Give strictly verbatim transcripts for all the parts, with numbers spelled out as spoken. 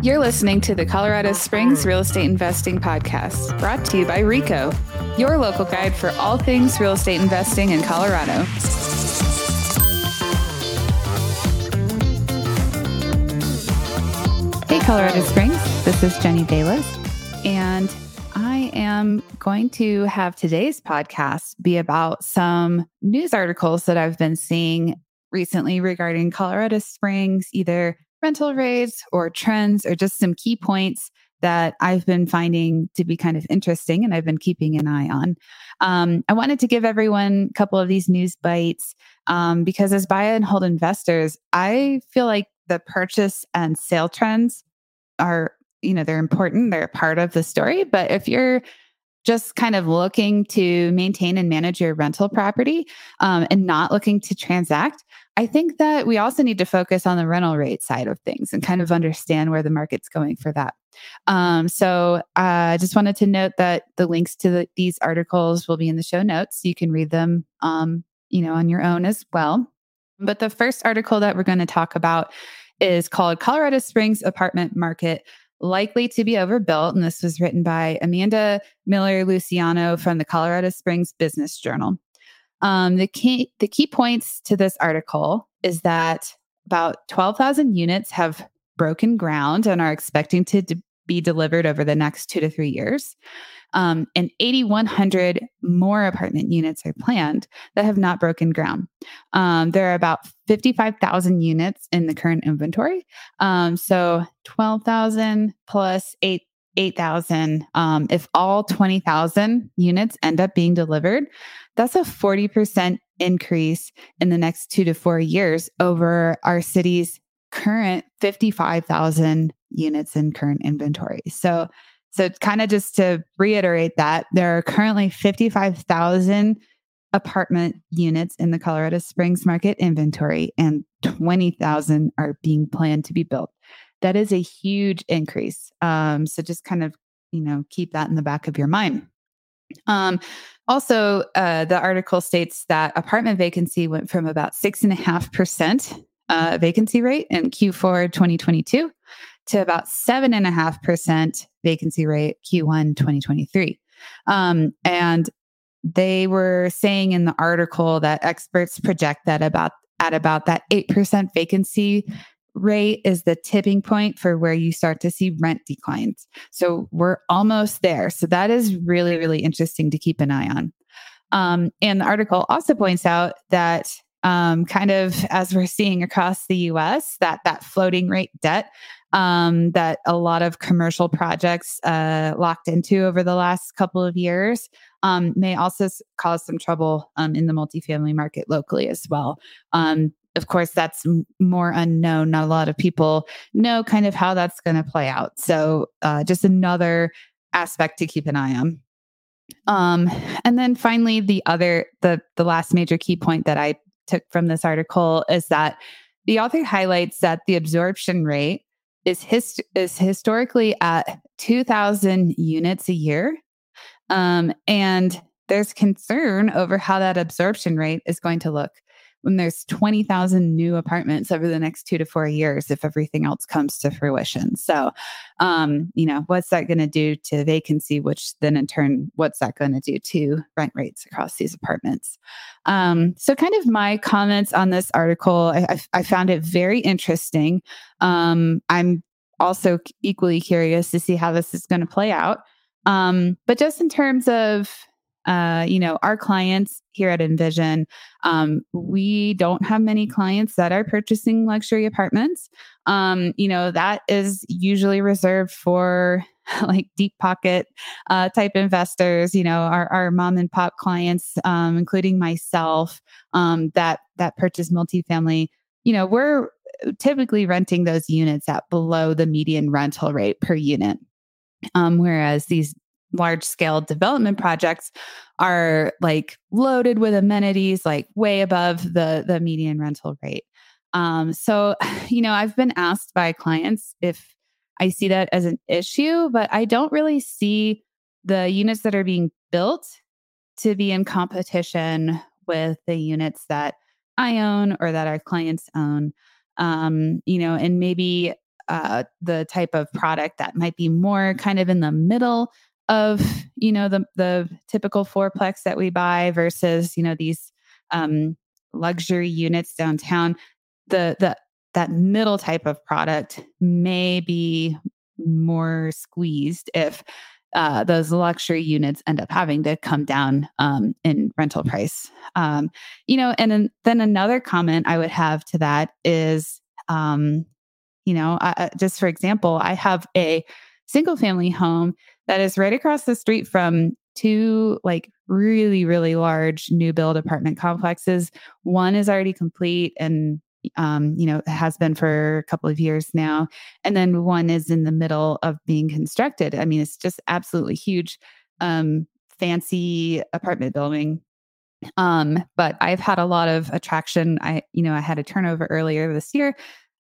You're listening to the Colorado Springs Real Estate Investing Podcast, brought to you by RICO, your local guide for all things real estate investing in Colorado. Hey, Colorado Springs. This is Jenny Bayless, and I am going to have today's podcast be about some news articles that I've been seeing recently regarding Colorado Springs, either rental rates or trends, or just some key points that I've been finding to be kind of interesting and I've been keeping an eye on. Um, I wanted to give everyone a couple of these news bites um, because as buy and hold investors, I feel like the purchase and sale trends are, you know, they're important, they're a part of the story. But if you're just kind of looking to maintain and manage your rental property um, and not looking to transact, I think that we also need to focus on the rental rate side of things and kind of understand where the market's going for that. Um, so I uh, just wanted to note that the links to the, these articles will be in the show notes. You can read them, um, you know, on your own as well. But the first article that we're going to talk about is called Colorado Springs Apartment Market Likely to Be Overbuilt. And this was written by Amanda Miller Luciano from the Colorado Springs Business Journal. Um, the key the key points to this article is that about twelve thousand units have broken ground and are expecting to de- be delivered over the next two to three years. Um, and eight thousand one hundred more apartment units are planned that have not broken ground. Um, there are about fifty-five thousand units in the current inventory. Um, so twelve thousand plus eight thousand, um, if all twenty thousand units end up being delivered, that's a forty percent increase in the next two to four years over our city's current fifty-five thousand units in current inventory. So So kind of just to reiterate that, there are currently fifty-five thousand apartment units in the Colorado Springs market inventory, and twenty thousand are being planned to be built. That is a huge increase. Um, so just kind of, you know, keep that in the back of your mind. Um, also, uh, the article states that apartment vacancy went from about six and a half percent uh, vacancy rate in Q four twenty twenty-two to about seven and a half percent vacancy rate Q one twenty twenty-three. Um, and they were saying in the article that experts project that about at about that eight percent vacancy rate is the tipping point for where you start to see rent declines. So we're almost there. So that is really, really interesting to keep an eye on. Um, and the article also points out that um, kind of as we're seeing across the U S, that that floating rate debt Um, that a lot of commercial projects uh, locked into over the last couple of years um, may also s- cause some trouble um, in the multifamily market locally as well. Um, of course, that's m- more unknown. Not a lot of people know kind of how that's going to play out. So uh, just another aspect to keep an eye on. Um, and then finally, the other, the the last major key point that I took from this article is that the author highlights that the absorption rate is hist- is historically at two thousand units a year. Um, and there's concern over how that absorption rate is going to look when there's twenty thousand new apartments over the next two to four years, if everything else comes to fruition. So, um, you know, what's that going to do to vacancy, which then in turn, what's that going to do to rent rates across these apartments? Um, so kind of my comments on this article, I, I, I found it very interesting. Um, I'm also equally curious to see how this is going to play out. Um, but just in terms of Uh, you know, our clients here at Envision, um, we don't have many clients that are purchasing luxury apartments. Um, you know, that is usually reserved for like deep pocket uh, type investors, you know, our, our mom and pop clients, um, including myself, um, that, that purchase multifamily. You know, we're typically renting those units at below the median rental rate per unit. Um, whereas these large-scale development projects are like loaded with amenities, like way above the the median rental rate. Um, so, you know, I've been asked by clients if I see that as an issue, but I don't really see the units that are being built to be in competition with the units that I own or that our clients own. Um, you know, and maybe uh, the type of product that might be more kind of in the middle of, you know, the, the typical fourplex that we buy versus, you know, these um, luxury units downtown. The, the, that middle type of product may be more squeezed if uh, those luxury units end up having to come down um, in rental price. Um, you know, and then, then another comment I would have to that is, um, you know, I, just for example, I have a single family home that is right across the street from two like really, really large new build apartment complexes. One is already complete and Um, you know, has been for a couple of years now. And then one is in the middle of being constructed. I mean, it's just absolutely huge, um, fancy apartment building. Um, but I've had a lot of attraction. I, you know, I had a turnover earlier this year.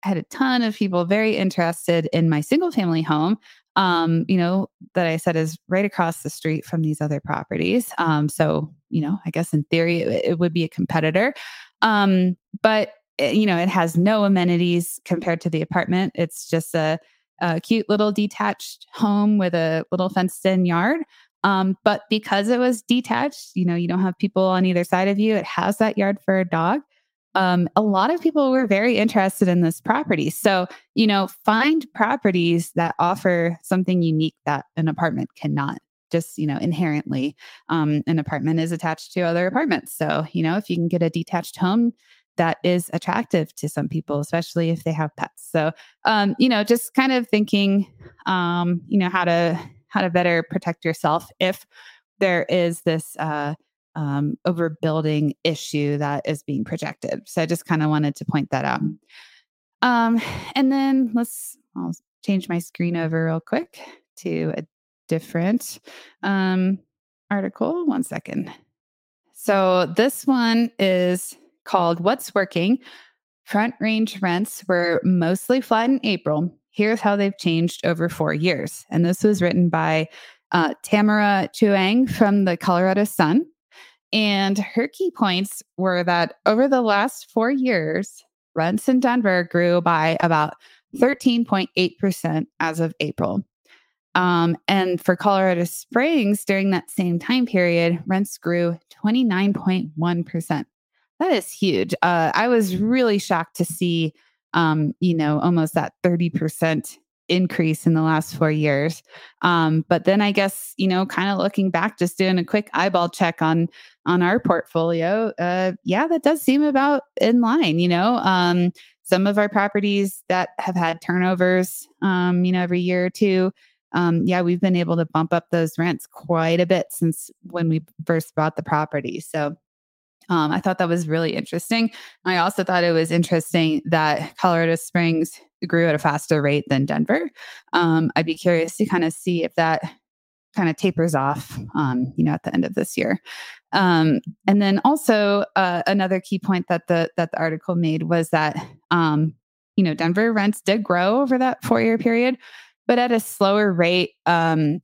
I had a ton of people very interested in my single family home, um, you know, that I said is right across the street from these other properties. Um, so, you know, I guess in theory, it, it would be a competitor. Um, but you know, it has no amenities compared to the apartment. It's just a, a cute little detached home with a little fenced in yard. Um, but because it was detached, you know, you don't have people on either side of you. It has that yard for a dog. Um, a lot of people were very interested in this property. So, you know, find properties that offer something unique that an apartment cannot. Just, you know, inherently, um, an apartment is attached to other apartments. So, you know, if you can get a detached home, that is attractive to some people, especially if they have pets. So, um, you know, just kind of thinking, um, you know, how to, how to better protect yourself if there is this uh, um, overbuilding issue that is being projected. So I just kind of wanted to point that out. Um, and then let's, I'll change my screen over real quick to a different um, article. One second. So this one is called What's Working. Front range rents were mostly flat in April. Here's how they've changed over four years. And this was written by uh, Tamara Chuang from the Colorado Sun. And her key points were that over the last four years, rents in Denver grew by about thirteen point eight percent as of April. Um, and for Colorado Springs, during that same time period, rents grew twenty-nine point one percent. That is huge. Uh, I was really shocked to see, um, you know, almost that thirty percent increase in the last four years. Um, but then I guess, you know, kind of looking back, just doing a quick eyeball check on, on our portfolio. Uh, yeah, that does seem about in line, you know, um, some of our properties that have had turnovers, um, you know, every year or two. Um, yeah, we've been able to bump up those rents quite a bit since when we first bought the property. So Um, I thought that was really interesting. I also thought it was interesting that Colorado Springs grew at a faster rate than Denver. Um, I'd be curious to kind of see if that kind of tapers off, um, you know, at the end of this year. Um, and then also uh, another key point that the that the article made was that, um, you know, Denver rents did grow over that four-year period, but at a slower rate um,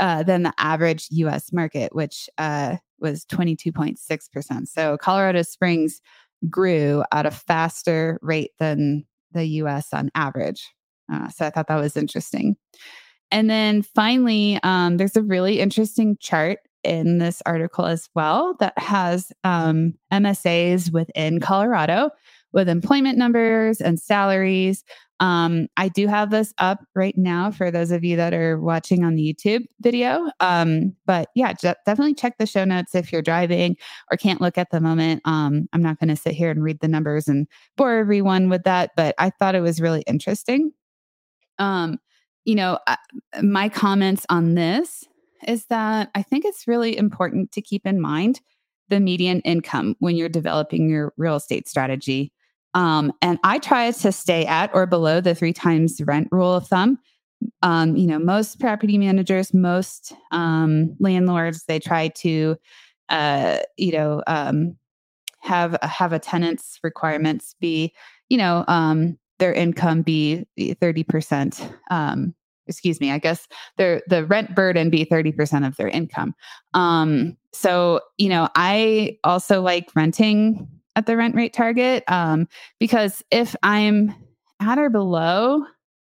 uh, than the average U S market, which uh, was twenty-two point six percent. So Colorado Springs grew at a faster rate than the U S on average. Uh, so I thought that was interesting. And then finally, um, there's a really interesting chart in this article as well that has um, M S As within Colorado with employment numbers and salaries. Um, I do have this up right now for those of you that are watching on the YouTube video. Um, but yeah, j- definitely check the show notes if you're driving or can't look at the moment. Um, I'm not going to sit here and read the numbers and bore everyone with that, but I thought it was really interesting. Um, you know, uh, my comments on this is that I think it's really important to keep in mind the median income when you're developing your real estate strategy. Um, and I try to stay at or below the three times rent rule of thumb. Um, you know, most property managers, most um, landlords, they try to, uh, you know, um, have have a tenant's requirements be, you know, um, their income be thirty percent. Um, excuse me, I guess their the rent burden be thirty percent of their income. Um, so, you know, I also like renting at the rent rate target, um, because if I'm at or below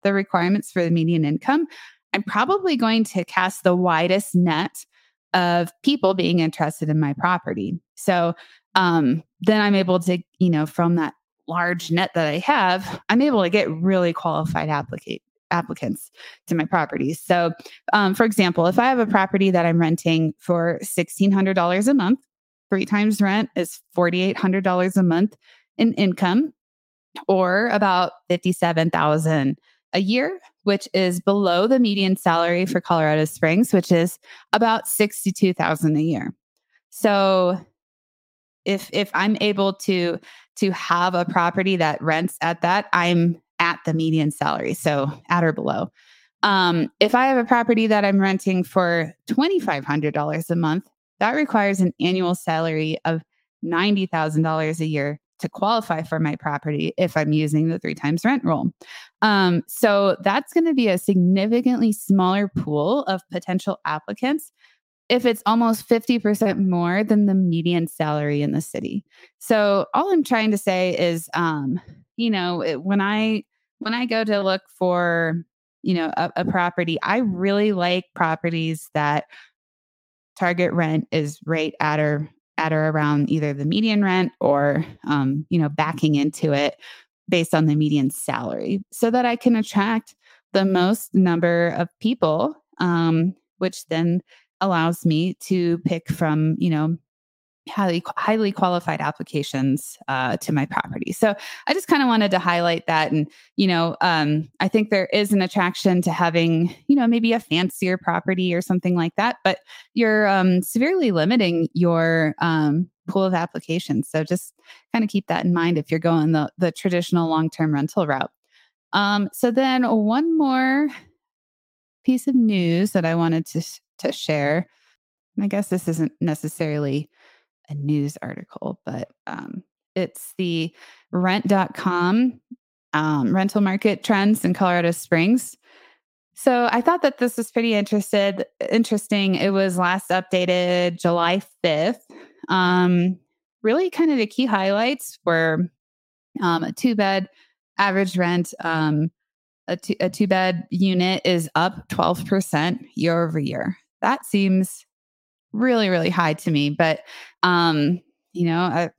the requirements for the median income, I'm probably going to cast the widest net of people being interested in my property. So um, then I'm able to, you know, from that large net that I have, I'm able to get really qualified applicate applicants to my properties. So um, for example, if I have a property that I'm renting for sixteen hundred dollars a month, three times rent is forty-eight hundred dollars a month in income, or about fifty-seven thousand dollars a year, which is below the median salary for Colorado Springs, which is about sixty-two thousand dollars a year. So if if I'm able to to have a property that rents at that, I'm at the median salary, so at or below. Um, if I have a property that I'm renting for twenty-five hundred dollars a month, that requires an annual salary of ninety thousand dollars a year to qualify for my property if I'm using the three times rent rule. Um, so that's going to be a significantly smaller pool of potential applicants if it's almost fifty percent more than the median salary in the city. So all I'm trying to say is, um, you know, it, when I when I go to look for, you know, a, a property, I really like properties that target rent is right at or at or around either the median rent or, um, you know, backing into it based on the median salary, so that I can attract the most number of people, um, which then allows me to pick from, you know, highly highly qualified applications uh, to my property. So I just kind of wanted to highlight that. And, you know, um, I think there is an attraction to having, you know, maybe a fancier property or something like that, but you're um, severely limiting your um, pool of applications. So just kind of keep that in mind if you're going the, the traditional long-term rental route. Um, so then one more piece of news that I wanted to, to share, and I guess this isn't necessarily a news article, but um, it's the rent dot com um, rental market trends in Colorado Springs. So I thought that this was pretty interested, interesting. It was last updated July fifth. Um, really kind of the key highlights were um, a two-bed average rent. Um, a, two, a two-bed unit is up twelve percent year over year. That seems really, really high to me. But, um, you know, I,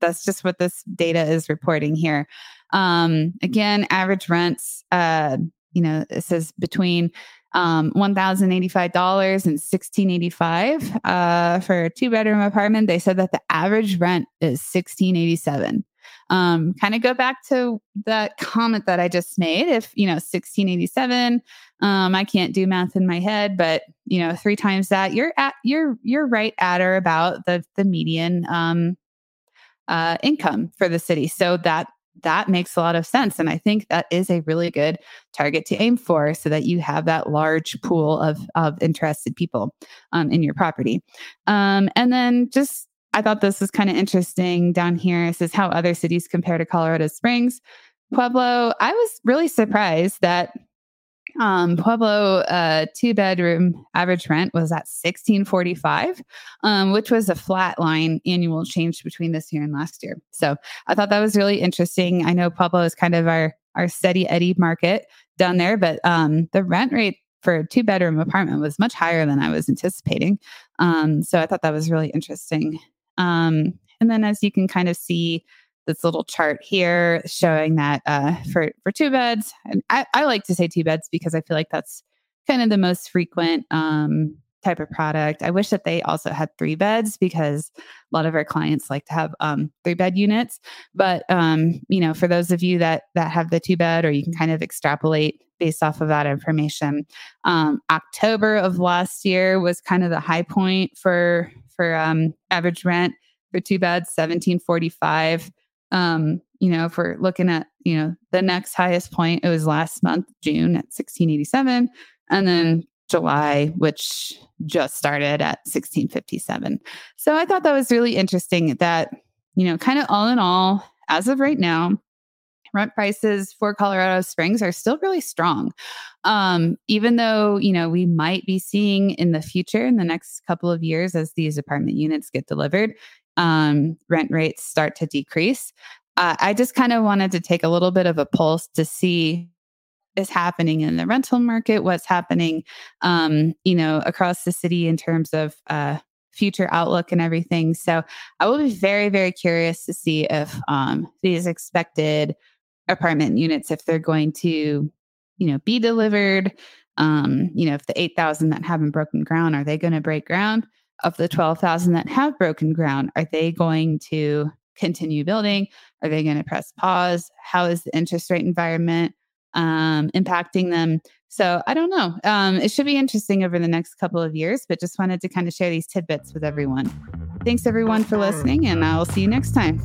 that's just what this data is reporting here. Um, again, average rents, uh, you know, it says between um, one thousand eighty-five dollars and one thousand six hundred eighty-five dollars uh, for a two-bedroom apartment. They said that the average rent is one thousand six hundred eighty-seven dollars. Um, kind of go back to that comment that I just made. If, you know, sixteen eighty-seven, um, I can't do math in my head, but, you know, three times that, you're at, you're, you're right at or about the, the median, um, uh, income for the city. So that, that makes a lot of sense. And I think that is a really good target to aim for, so that you have that large pool of, of interested people, um, in your property. Um, and then just, I thought this was kind of interesting down here. This is how other cities compare to Colorado Springs. Pueblo, I was really surprised that um, Pueblo uh, two-bedroom average rent was at one thousand six hundred forty-five dollars, um, which was a flat line annual change between this year and last year. So I thought that was really interesting. I know Pueblo is kind of our, our steady Eddie market down there, but um, the rent rate for a two-bedroom apartment was much higher than I was anticipating. Um, so I thought that was really interesting. Um, and then as you can kind of see, this little chart here showing that, uh, for, for two beds, and I, I like to say two beds because I feel like that's kind of the most frequent, um, type of product. I wish that they also had three beds, because a lot of our clients like to have, um, three bed units, but, um, you know, for those of you that, that have the two bed, or you can kind of extrapolate based off of that information. Um, October of last year was kind of the high point for, for, um, average rent for two beds, one thousand seven hundred forty-five dollars. Um, you know, if we're looking at, you know, the next highest point, it was last month, June, at one thousand six hundred eighty-seven dollars. And then July, which just started, at one thousand six hundred fifty-seven dollars. So I thought that was really interesting that, you know, kind of all in all, as of right now, rent prices for Colorado Springs are still really strong. Um, even though, you know, we might be seeing in the future, in the next couple of years, as these apartment units get delivered, um, rent rates start to decrease. Uh, I just kind of wanted to take a little bit of a pulse to see is happening in the rental market, what's happening, um, you know, across the city in terms of uh, future outlook and everything. So I will be very, very curious to see if um, these expected apartment units, if they're going to, you know, be delivered, um, you know, if the eight thousand that haven't broken ground, are they going to break ground? Of the twelve thousand that have broken ground, are they going to continue building? Are they going to press pause? How is the interest rate environment um, impacting them? So I don't know. Um, it should be interesting over the next couple of years, but just wanted to kind of share these tidbits with everyone. Thanks everyone for listening, and I will see you next time.